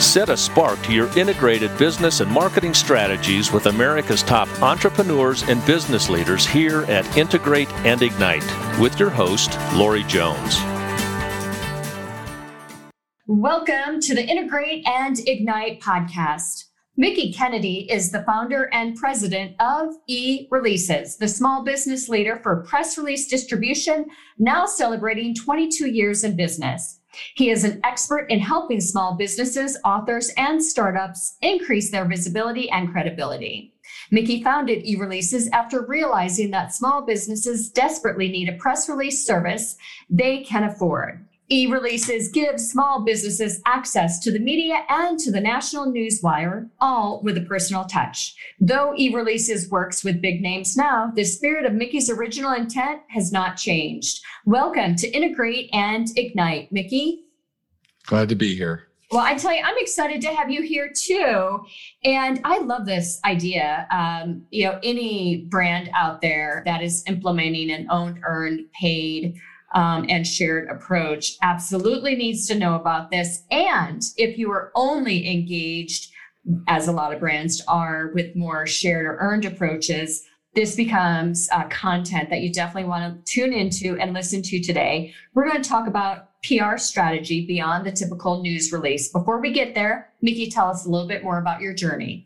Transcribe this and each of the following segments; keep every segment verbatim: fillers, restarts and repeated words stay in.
Set a spark to your integrated business and marketing strategies with America's top entrepreneurs and business leaders here at Integrate and Ignite with your host, Lori Jones. Welcome to the Integrate and Ignite podcast. Mickie Kennedy is the founder and president of eReleases, the small business leader for press release distribution, now celebrating twenty-two years in business. He is an expert in helping small businesses, authors, and startups increase their visibility and credibility. Mickie founded eReleases after realizing that small businesses desperately need a press release service they can afford. eReleases gives small businesses access to the media and to the national newswire, all with a personal touch. Though eReleases works with big names now, the spirit of Mickey's original intent has not changed. Welcome to Integrate and Ignite, Mickie. Glad to be here. Well, I tell you, I'm excited to have you here too. And I love this idea. Um, you know, any brand out there that is implementing an owned, earned, paid Um, and shared approach absolutely needs to know about this. And if you are only engaged, as a lot of brands are, with more shared or earned approaches, this becomes uh, content that you definitely want to tune into and listen to today. We're going to talk about P R strategy beyond the typical news release. Before we get there, Mickie, tell us a little bit more about your journey.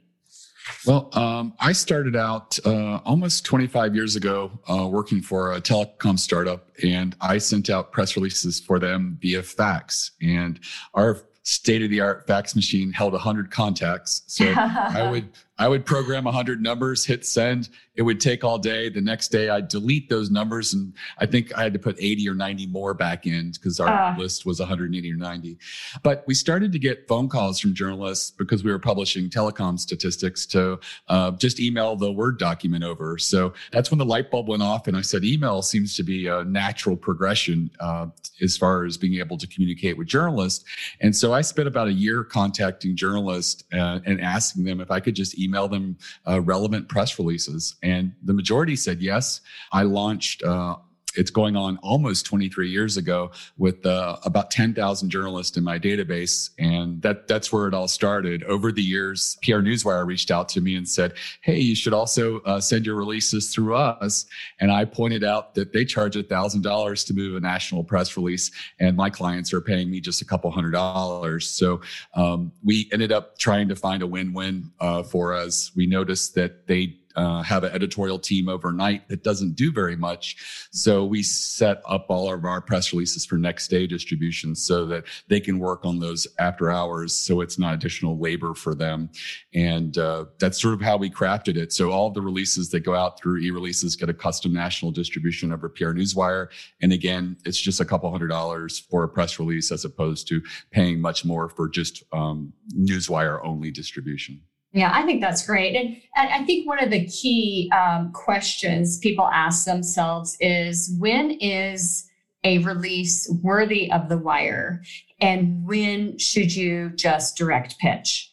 Well, um, I started out uh, almost twenty-five years ago uh, working for a telecom startup, and I sent out press releases for them via fax. And our state-of-the-art fax machine held one hundred contacts. So I would I would program one hundred numbers, hit send. It would take all day. The next day, I'd delete those numbers, and I think I had to put eighty or ninety more back in because our uh. list was one hundred eighty or ninety. But we started to get phone calls from journalists because we were publishing telecom statistics to uh, just email the Word document over. So that's when the light bulb went off, and I said email seems to be a natural progression uh, as far as being able to communicate with journalists. And so I spent about a year contacting journalists uh, and asking them if I could just email Email them uh, relevant press releases. And the majority said yes. I launched, uh, it's going on almost twenty-three years ago, with uh, about ten thousand journalists in my database. And that that's where it all started. Over the years, P R Newswire reached out to me and said, hey, you should also uh, send your releases through us. And I pointed out that they charge one thousand dollars to move a national press release, and my clients are paying me just a couple hundred dollars. So um, we ended up trying to find a win-win uh, for us. We noticed that they Uh, have an editorial team overnight that doesn't do very much. So we set up all of our press releases for next day distribution so that they can work on those after hours, so it's not additional labor for them. And uh, that's sort of how we crafted it. So all the releases that go out through eReleases get a custom national distribution over P R Newswire. And again, it's just a couple hundred dollars for a press release as opposed to paying much more for just um, Newswire only distribution. Yeah, I think that's great. And, and I think one of the key um, questions people ask themselves is, when is a release worthy of the wire? And when should you just direct pitch?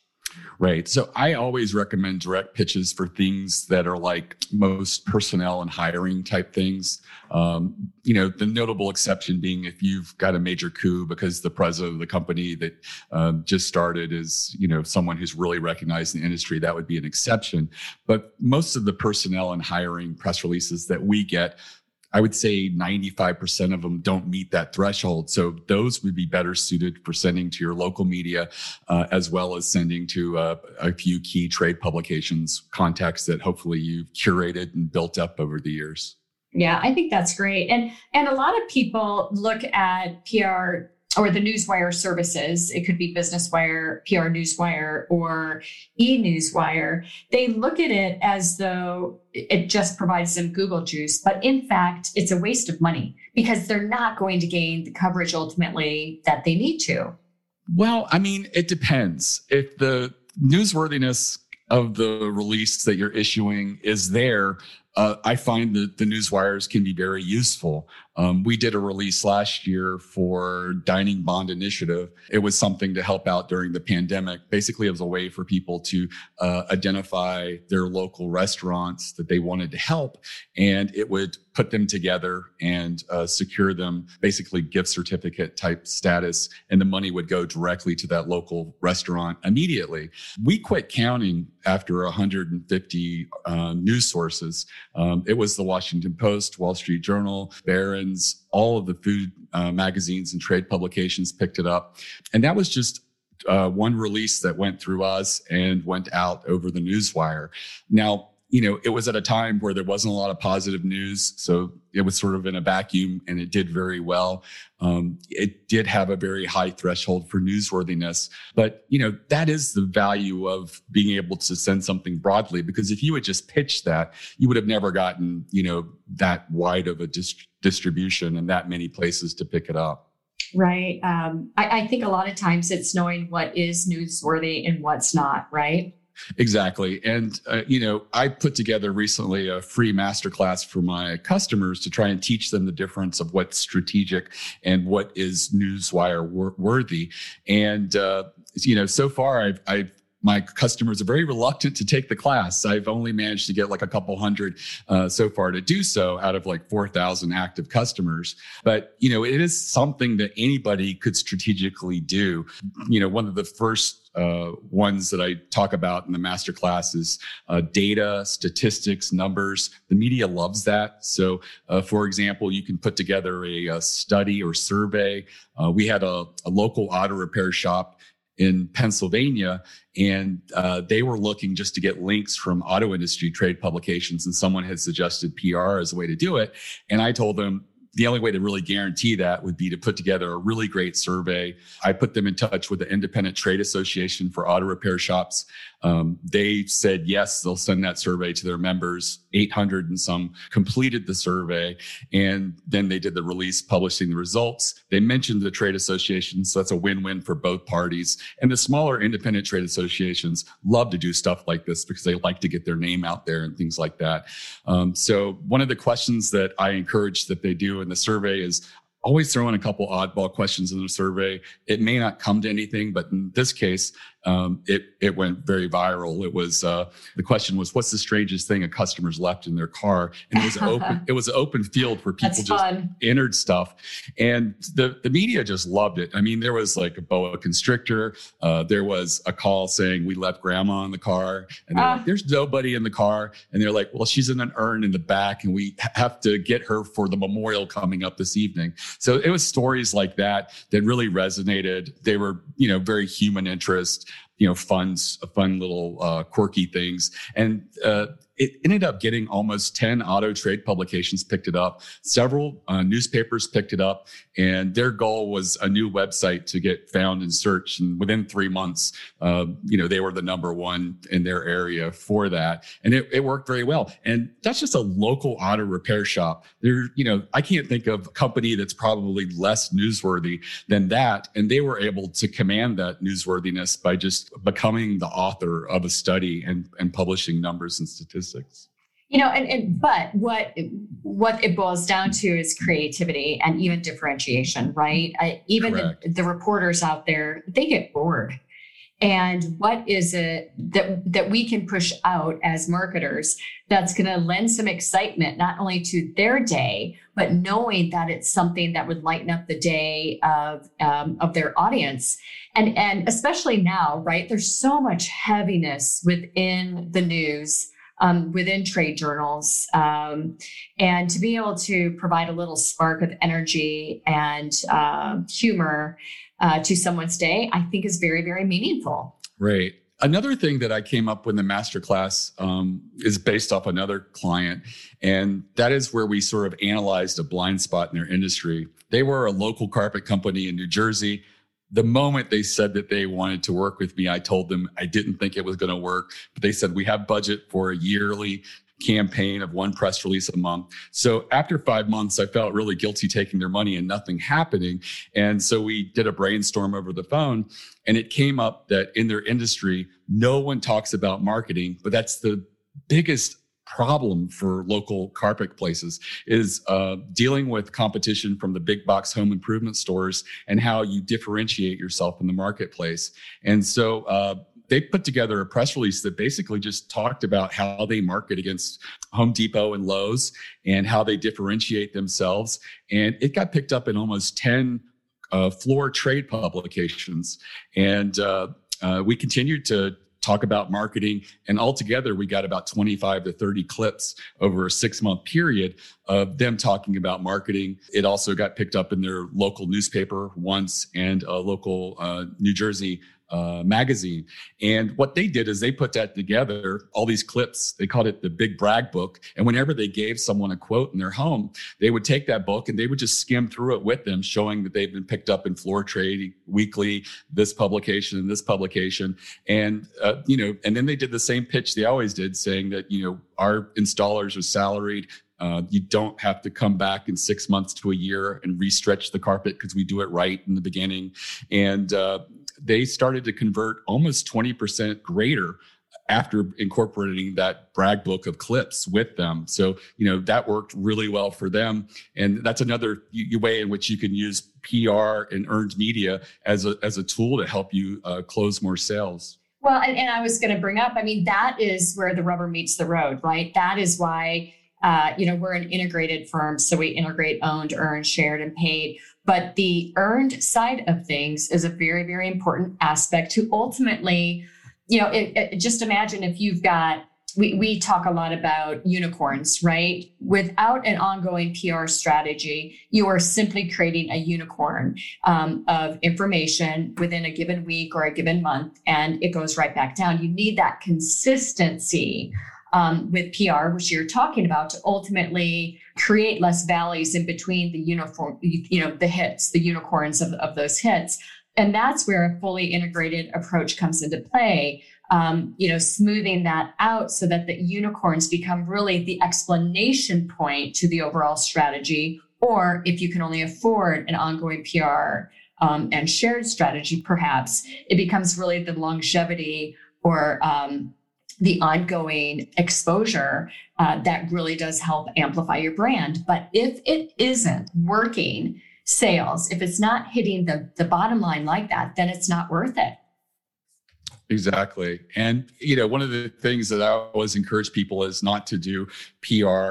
Right. So I always recommend direct pitches for things that are like most personnel and hiring type things. Um, you know, the notable exception being if you've got a major coup because the president of the company that um, just started is, you know, someone who's really recognized in the industry, that would be an exception. But most of the personnel and hiring press releases that we get, I would say ninety-five percent of them don't meet that threshold. So those would be better suited for sending to your local media, uh, as well as sending to uh, a few key trade publications, contacts that hopefully you've curated and built up over the years. Yeah, I think that's great. And, and a lot of people look at P R or the Newswire services. It could be Business Wire, P R Newswire, or E-Newswire. They look at it as though it just provides them Google juice, but in fact, it's a waste of money because they're not going to gain the coverage ultimately that they need to. Well, I mean, it depends. If the newsworthiness of the release that you're issuing is there, uh, I find that the newswires can be very useful. Um, we did a release last year for Dining Bond Initiative. It was something to help out during the pandemic. Basically, it was a way for people to uh, identify their local restaurants that they wanted to help, and it would put them together and uh, secure them, basically gift certificate type status, and the money would go directly to that local restaurant immediately. We quit counting after one hundred fifty uh, news sources. Um, it was the Washington Post, Wall Street Journal, Barron's, all of the food uh, magazines and trade publications picked it up. And that was just uh, one release that went through us and went out over the newswire. Now, you know, it was at a time where there wasn't a lot of positive news. So it was sort of in a vacuum, and it did very well. Um, it did have a very high threshold for newsworthiness. But, you know, that is the value of being able to send something broadly, because if you had just pitched that, you would have never gotten, you know, that wide of a dist- distribution and that many places to pick it up. Right. Um, I, I think a lot of times it's knowing what is newsworthy and what's not, right? Exactly. And, uh, you know, I put together recently a free masterclass for my customers to try and teach them the difference of what's strategic and what is newswire wor- worthy. And, uh, you know, so far, I've, I've my customers are very reluctant to take the class. I've only managed to get like a couple hundred uh, so far to do so out of like four thousand active customers. But, you know, it is something that anybody could strategically do. You know, one of the first Uh, ones that I talk about in the masterclass is uh, data, statistics, numbers. The media loves that. So, uh, for example, you can put together a, a study or survey. Uh, we had a, a local auto repair shop in Pennsylvania, and uh, they were looking just to get links from auto industry trade publications, and someone had suggested P R as a way to do it. And I told them, the only way to really guarantee that would be to put together a really great survey. I put them in touch with the Independent Trade Association for Auto Repair Shops. Um, they said, yes, they'll send that survey to their members. eight hundred and some completed the survey. And then they did the release publishing the results. They mentioned the trade associations, so that's a win-win for both parties. And the smaller independent trade associations love to do stuff like this because they like to get their name out there and things like that. Um, so one of the questions that I encourage that they do in the survey is always throw in a couple oddball questions in the survey. It may not come to anything, but in this case, um, it it went very viral. It was uh, the question was, "What's the strangest thing a customer's left in their car?" And it was open. It was an open field where people That's just fun. entered stuff, and the the media just loved it. I mean, there was like a boa constrictor. Uh, there was a call saying we left grandma in the car, and they're uh. like, there's nobody in the car, and they're like, well, she's in an urn in the back, and we have to get her for the memorial coming up this evening. So it was stories like that that really resonated. They were, you know, very human interest, you know, fun, fun little uh, quirky things. And uh, it ended up getting almost ten auto trade publications picked it up. Several uh, newspapers picked it up. And their goal was a new website to get found and searched. And within three months, uh, you know, they were the number one in their area for that. And it, it worked very well. And that's just a local auto repair shop. There, you know, I can't think of a company that's probably less newsworthy than that. And they were able to command that newsworthiness by just becoming the author of a study and, and publishing numbers and statistics. You know, and, and but what what it boils down to is creativity and even differentiation, right? I, even the, the reporters out there, they get bored. And what is it that that we can push out as marketers that's going to lend some excitement not only to their day, but knowing that it's something that would lighten up the day of um, of their audience, and and especially now, right? There's so much heaviness within the news. Um, within trade journals, um, and to be able to provide a little spark of energy and uh, humor uh, to someone's day, I think is very, very meaningful. Right. Another thing that I came up with in the masterclass um, is based off another client, and that is where we sort of analyzed a blind spot in their industry. They were a local carpet company in New Jersey. The moment they said that they wanted to work with me, I told them I didn't think it was going to work, but they said, we have budget for a yearly campaign of one press release a month. So after five months, I felt really guilty taking their money and nothing happening. And so we did a brainstorm over the phone, and it came up that in their industry, no one talks about marketing, but that's the biggest problem for local carpet places is uh, dealing with competition from the big box home improvement stores and how you differentiate yourself in the marketplace. And so uh, they put together a press release that basically just talked about how they market against Home Depot and Lowe's and how they differentiate themselves. And it got picked up in almost ten uh, floor trade publications. And uh, uh, we continued to talk about marketing. And altogether, we got about twenty-five to thirty clips over a six-month period of them talking about marketing. It also got picked up in their local newspaper once and a local uh, New Jersey Uh, magazine. And what they did is they put that together, all these clips, they called it the Big Brag Book. And whenever they gave someone a quote in their home, they would take that book and they would just skim through it with them, showing that they've been picked up in Floor Trade Weekly, this publication and this publication. And, uh, you know, and then they did the same pitch they always did, saying that, you know, our installers are salaried. Uh, you don't have to come back in six months to a year and restretch the carpet because we do it right in the beginning. And, uh, they started to convert almost twenty percent greater after incorporating that brag book of clips with them. So, you know, that worked really well for them. And that's another way in which you can use P R and earned media as a, as a tool to help you uh, close more sales. Well, and, and I was going to bring up, I mean, that is where the rubber meets the road, right? That is why, uh, you know, we're an integrated firm. So we integrate owned, earned, shared, and paid. But the earned side of things is a very, very important aspect to ultimately, you know, it, it, just imagine if you've got, we, we talk a lot about unicorns, right? Without an ongoing P R strategy, you are simply creating a unicorn um, of information within a given week or a given month, and it goes right back down. You need that consistency Um, with P R, which you're talking about, to ultimately create less valleys in between the uniform, you know, the hits, the unicorns of, of those hits. And that's where a fully integrated approach comes into play, um, you know, smoothing that out so that the unicorns become really the explanation point to the overall strategy. Or if you can only afford an ongoing P R um, and shared strategy, perhaps it becomes really the longevity or um the ongoing exposure uh, that really does help amplify your brand. But if it isn't working sales, if it's not hitting the, the bottom line like that, then it's not worth it. Exactly. And, you know, one of the things that I always encourage people is not to do P R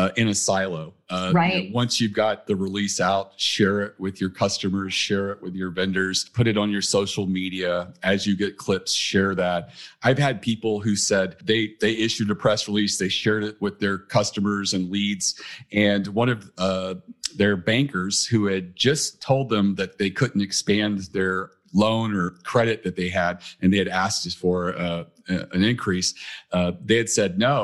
Uh, in a silo. Uh, right. You know, once you've got the release out, share it with your customers, share it with your vendors, put it on your social media. As you get clips, share that. I've had people who said they they issued a press release, they shared it with their customers and leads. And one of uh, their bankers who had just told them that they couldn't expand their loan or credit that they had, and they had asked us for uh, an increase. Uh, they had said no,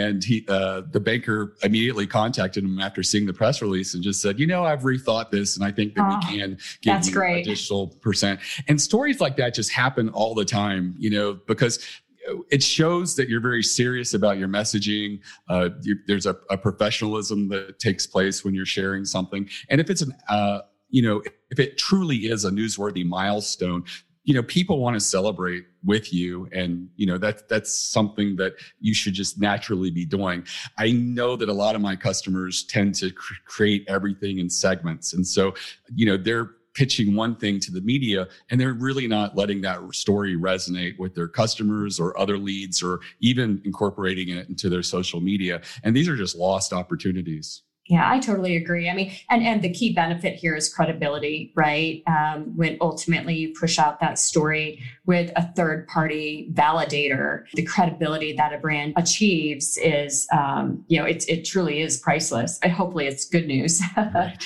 and he, uh, the banker immediately contacted him after seeing the press release and just said, you know, I've rethought this, and I think that oh, we can give you great. additional percent. And stories like that just happen all the time, you know, because it shows that you're very serious about your messaging. Uh, you, there's a, a professionalism that takes place when you're sharing something. And if it's an, uh, you know, if it truly is a newsworthy milestone, you know, people want to celebrate with you. And, you know, that, that's something that you should just naturally be doing. I know that a lot of my customers tend to cr- create everything in segments. And so, you know, they're pitching one thing to the media, and they're really not letting that story resonate with their customers or other leads, or even incorporating it into their social media. And these are just lost opportunities. Yeah, I totally agree. I mean, and, and the key benefit here is credibility, right? Um, when ultimately you push out that story with a third party validator, the credibility that a brand achieves is, um, you know, it, it truly is priceless. And hopefully it's good news. Right.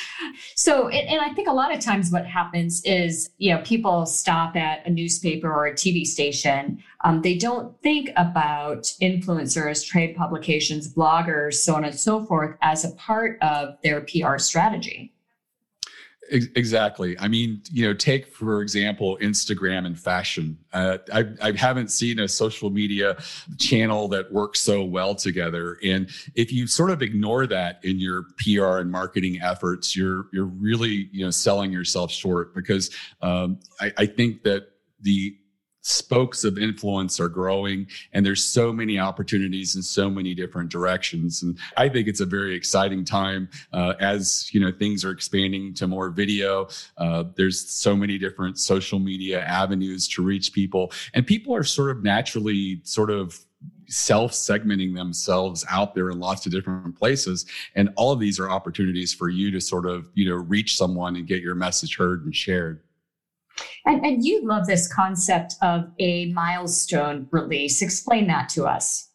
So, and, and I think a lot of times what happens is, you know, people stop at a newspaper or a T V station. Um, they don't think about influencers, trade publications, bloggers, so on and so forth as a part of their P R strategy. Exactly. I mean, you know, take, for example, Instagram and fashion. Uh, I, I haven't seen a social media channel that works so well together. And if you sort of ignore that in your P R and marketing efforts, you're you're really, you know, selling yourself short, because um, I, I think that the spokes of influence are growing, and there's so many opportunities in so many different directions. And I think it's a very exciting time uh, as, you know, things are expanding to more video. Uh, there's so many different social media avenues to reach people, and people are sort of naturally sort of self-segmenting themselves out there in lots of different places. And all of these are opportunities for you to sort of, you know, reach someone and get your message heard and shared. And, and you love this concept of a milestone release. Explain that to us.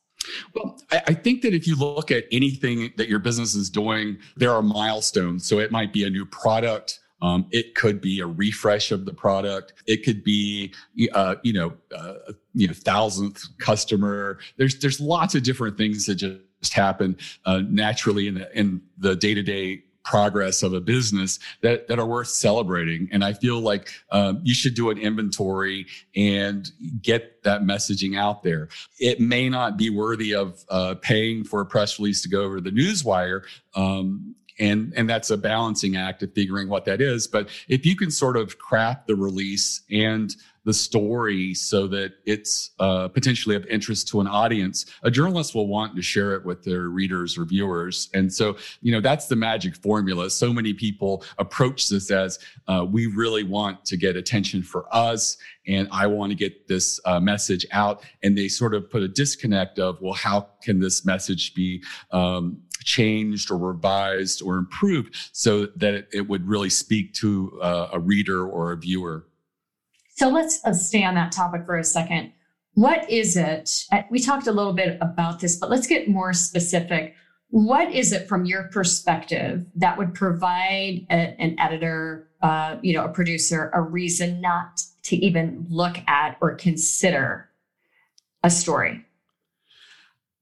Well, I, I think that if you look at anything that your business is doing, there are milestones. So it might be a new product. Um, it could be a refresh of the product. It could be, uh, you know, uh, you know, thousandth customer. There's there's lots of different things that just happen uh, naturally in the in the day-to-day progress of a business that, that are worth celebrating. And I feel like um, you should do an inventory and get that messaging out there. It may not be worthy of uh, paying for a press release to go over the Newswire. Um, and, and that's a balancing act of figuring what that is. But if you can sort of craft the release and the story so that it's uh, potentially of interest to an audience, a journalist will want to share it with their readers or viewers. And so, you know, that's the magic formula. So many people approach this as uh, we really want to get attention for us, and I want to get this uh, message out. And they sort of put a disconnect of, well, how can this message be um, changed or revised or improved so that it, it would really speak to uh, a reader or a viewer? So let's stay on that topic for a second. What is it? We talked a little bit about this, but let's get more specific. What is it from your perspective that would provide a, an editor, uh, you know, a producer, a reason not to even look at or consider a story?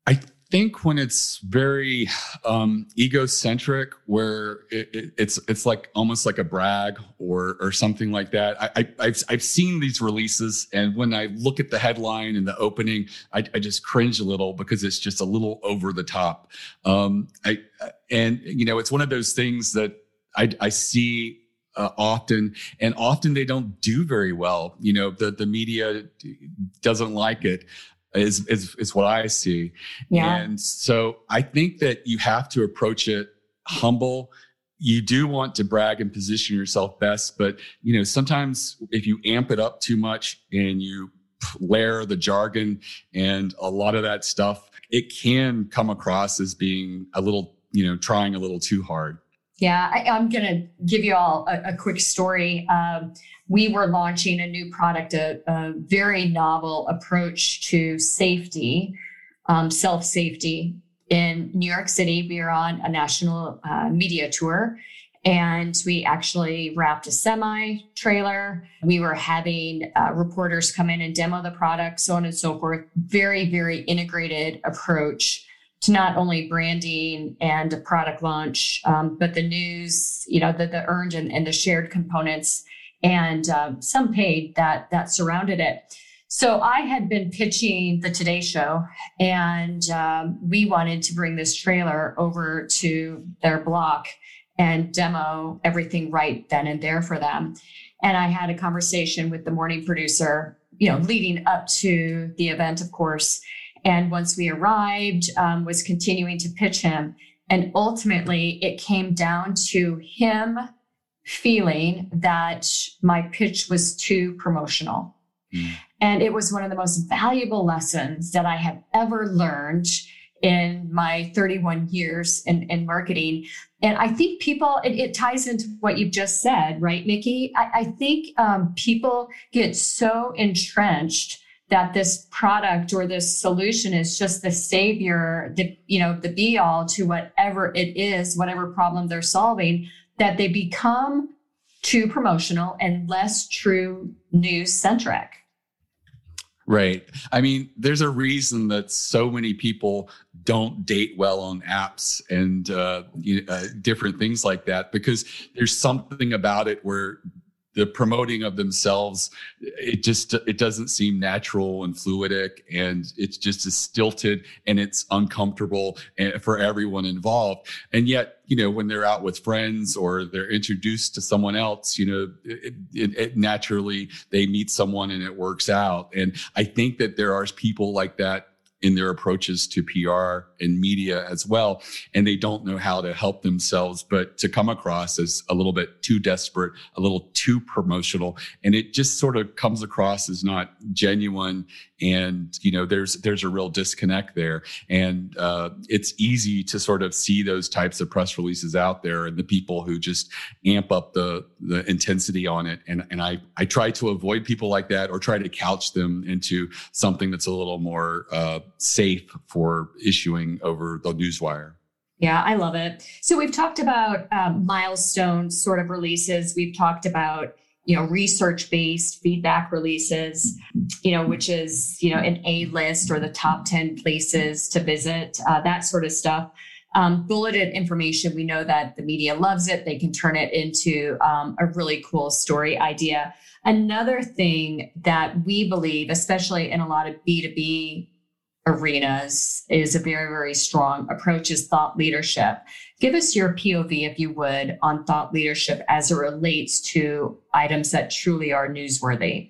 I think when it's very um, egocentric, where it, it, it's it's like almost like a brag or or something like that. I, I, I've I've seen these releases, and when I look at the headline and the opening, I, I just cringe a little because it's just a little over the top. Um, I and you know it's one of those things that I, I see. Uh, often and often they don't do very well. You know, the, the media doesn't like it is, is, is what I see. Yeah. And so I think that you have to approach it humble. You do want to brag and position yourself best, but you know, sometimes if you amp it up too much and you layer the jargon and a lot of that stuff, it can come across as being a little, you know, trying a little too hard. Yeah, I, I'm going to give you all a, a quick story. Um, we were launching a new product, a, a very novel approach to safety, um, self-safety in New York City. We were on a national uh, media tour, and we actually wrapped a semi trailer. We were having uh, reporters come in and demo the product, so on and so forth. Very, very integrated approach to not only branding and a product launch, um, but the news, you know, the, the earned and, and the shared components and um, some paid that that surrounded it. So I had been pitching the Today Show, and um, we wanted to bring this trailer over to their block and demo everything right then and there for them. And I had a conversation with the morning producer, you know, leading up to the event, of course. And once we arrived, um, was continuing to pitch him. And ultimately, it came down to him feeling that my pitch was too promotional. Mm. And it was one of the most valuable lessons that I have ever learned in my thirty-one years in, in marketing. And I think people, it, it ties into what you've just said, right, Mickie? I, I think um, people get so entrenched that this product or this solution is just the savior, the, you know, the be all to whatever it is, whatever problem they're solving, that they become too promotional and less true news centric. Right. I mean, there's a reason that so many people don't date well on apps and uh, you know, uh, different things like that, because there's something about it where the promoting of themselves, it just, it doesn't seem natural and fluidic, and it's just as stilted, and it's uncomfortable for everyone involved. And yet, you know, when they're out with friends or they're introduced to someone else, you know, it, it, it naturally they meet someone and it works out. And I think that there are people like that in their approaches to P R and media as well. And they don't know how to help themselves, but to come across as a little bit too desperate, a little too promotional. And it just sort of comes across as not genuine. And, you know, there's, there's a real disconnect there. And uh, it's easy to sort of see those types of press releases out there and the people who just amp up the, the intensity on it. And, and I, I try to avoid people like that, or try to couch them into something that's a little more, uh, safe for issuing over the newswire. Yeah, I love it. So we've talked about uh, milestone sort of releases. We've talked about, you know, research-based feedback releases, you know, which is, you know, an A list or the top ten places to visit, uh, that sort of stuff. Um, bulleted information. We know that the media loves it. They can turn it into um, a really cool story idea. Another thing that we believe, especially in a lot of B two B arenas, is a very, very strong approach is thought leadership. Give us your P O V, if you would, on thought leadership as it relates to items that truly are newsworthy.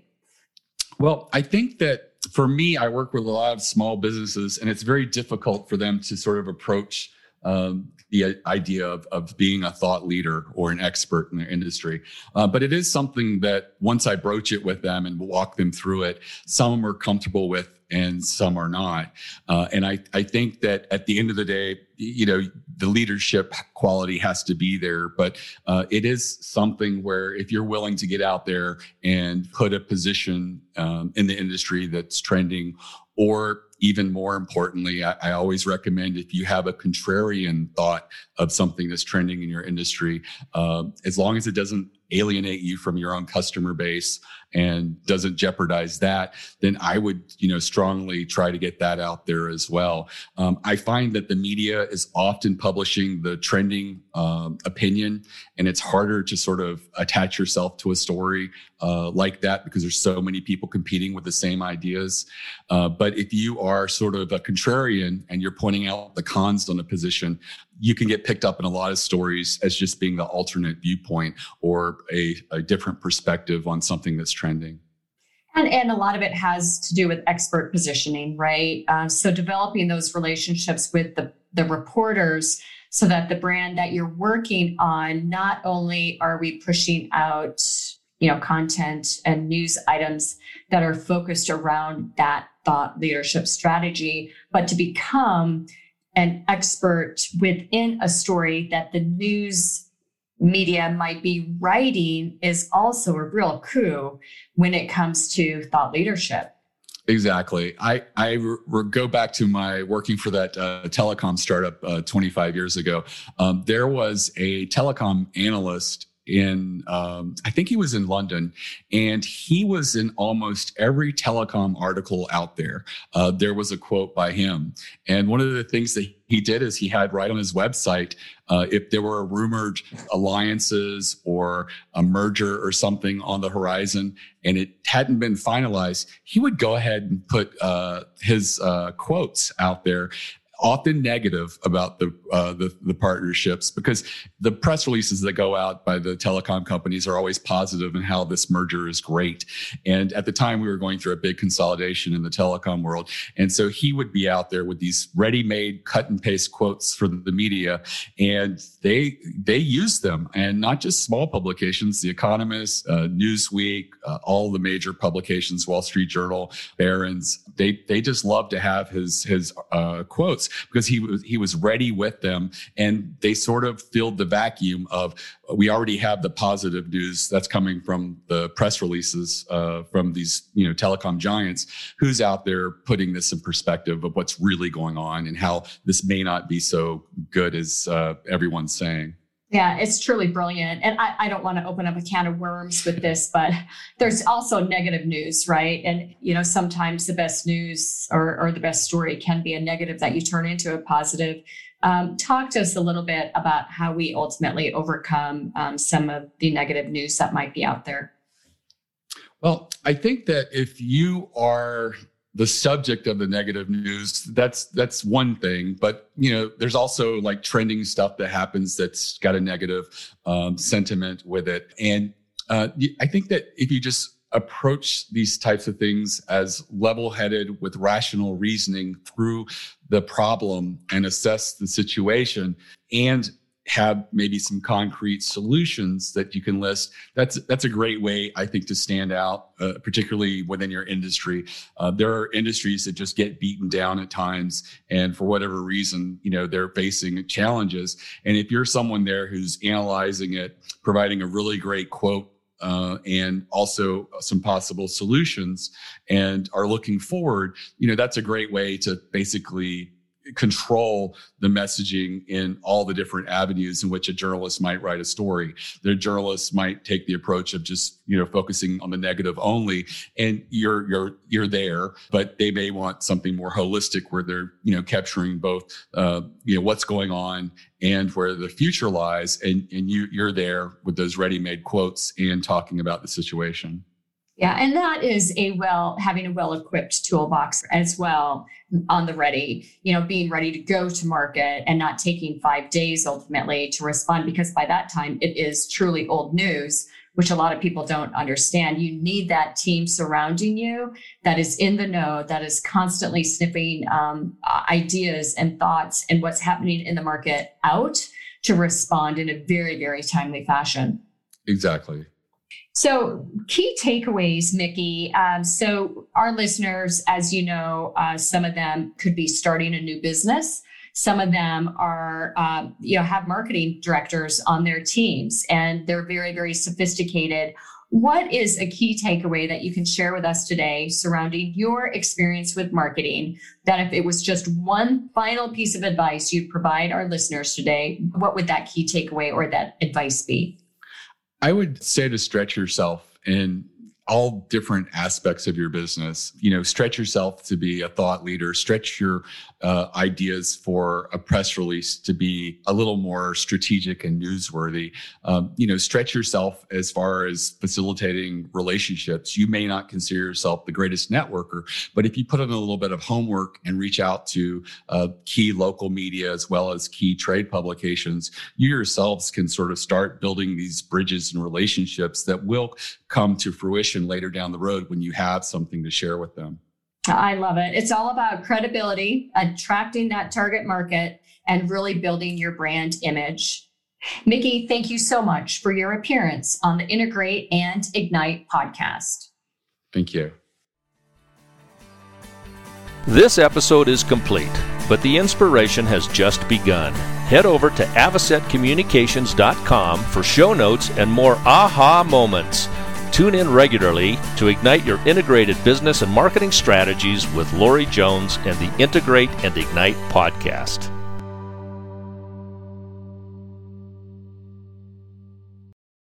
Well, I think that for me, I work with a lot of small businesses, and it's very difficult for them to sort of approach um, the idea of, of being a thought leader or an expert in their industry. Uh, but it is something that once I broach it with them and walk them through it, some are comfortable with and some are not. Uh, and I, I think that at the end of the day, you know, the leadership quality has to be there, but uh, it is something where if you're willing to get out there and put a position um, in the industry that's trending, or even more importantly, I, I always recommend if you have a contrarian thought of something that's trending in your industry, uh, as long as it doesn't alienate you from your own customer base and doesn't jeopardize that, then I would, you know, strongly try to get that out there as well. Um, I find that the media is often publishing the trending um, opinion, and it's harder to sort of attach yourself to a story uh, like that because there's so many people competing with the same ideas. Uh, but if you are sort of a contrarian and you're pointing out the cons on a position, you can get picked up in a lot of stories as just being the alternate viewpoint or a, a different perspective on something that's trending. And, and a lot of it has to do with expert positioning, right? Uh, so developing those relationships with the, the reporters so that the brand that you're working on, not only are we pushing out, you know, content and news items that are focused around that thought leadership strategy, but to become an expert within a story that the news media might be writing is also a real coup when it comes to thought leadership. Exactly. I, I re- go back to my working for that uh, telecom startup uh, twenty-five years ago. Um, there was a telecom analyst in, um, I think he was in London, and he was in almost every telecom article out there. Uh, there was a quote by him. And one of the things that he did is he had right on his website, uh, if there were rumored alliances or a merger or something on the horizon and it hadn't been finalized, he would go ahead and put uh, his uh, quotes out there, often negative about the, uh, the the partnerships, because the press releases that go out by the telecom companies are always positive in how this merger is great. And at the time, we were going through a big consolidation in the telecom world. And so he would be out there with these ready-made cut and paste quotes for the media, and they they used them, and not just small publications, The Economist, uh, Newsweek, uh, all the major publications, Wall Street Journal, Barron's, they they just love to have his, his uh, quotes, because he was he was ready with them, and they sort of filled the vacuum of, we already have the positive news that's coming from the press releases uh, from these, you know, telecom giants. Who's out there putting this in perspective of what's really going on and how this may not be so good as uh, everyone's saying? Yeah, it's truly brilliant. And I, I don't want to open up a can of worms with this, but there's also negative news, right? And, you know, sometimes the best news or, or the best story can be a negative that you turn into a positive. Um, talk to us a little bit about how we ultimately overcome um, some of the negative news that might be out there. Well, I think that if you are the subject of the negative news, that's that's one thing. But, you know, there's also like trending stuff that happens that's got a negative um, sentiment with it. And uh, I think that if you just approach these types of things as level-headed with rational reasoning through the problem and assess the situation and have maybe some concrete solutions that you can list, that's that's a great way, I think, to stand out, uh, particularly within your industry. Uh, there are industries that just get beaten down at times, and for whatever reason, you know, they're facing challenges. And if you're someone there who's analyzing it, providing a really great quote, Uh, and also some possible solutions, and are looking forward, you know, that's a great way to basically control the messaging in all the different avenues in which a journalist might write a story. The journalist might take the approach of just, you know, focusing on the negative only, and you're you're you're there, but they may want something more holistic where they're, you know, capturing both, uh, you know, what's going on and where the future lies, and and you you're there with those ready-made quotes and talking about the situation. Yeah, and that is a well, having a well-equipped toolbox as well on the ready, you know, being ready to go to market and not taking five days ultimately to respond, because by that time it is truly old news, which a lot of people don't understand. You need that team surrounding you that is in the know, that is constantly sniffing um, ideas and thoughts and what's happening in the market out to respond in a very, very timely fashion. Exactly. So key takeaways, Mickie. Um, so our listeners, as you know, uh, some of them could be starting a new business. Some of them are, uh, you know, have marketing directors on their teams, and they're very, very sophisticated. What is a key takeaway that you can share with us today surrounding your experience with marketing, that if it was just one final piece of advice you'd provide our listeners today, what would that key takeaway or that advice be? I would say to stretch yourself in all different aspects of your business. You know, stretch yourself to be a thought leader, stretch your uh, ideas for a press release to be a little more strategic and newsworthy. Um, you know, stretch yourself as far as facilitating relationships. You may not consider yourself the greatest networker, but if you put in a little bit of homework and reach out to uh, key local media as well as key trade publications, you yourselves can sort of start building these bridges and relationships that will come to fruition later down the road when you have something to share with them. I love it. It's all about credibility, attracting that target market, and really building your brand image. Mickie, thank you so much for your appearance on the Integrate and Ignite podcast. Thank you. This episode is complete, but the inspiration has just begun. Head over to avocet communications dot com for show notes and more aha moments. Tune in regularly to ignite your integrated business and marketing strategies with Lori Jones and the Integrate and Ignite podcast.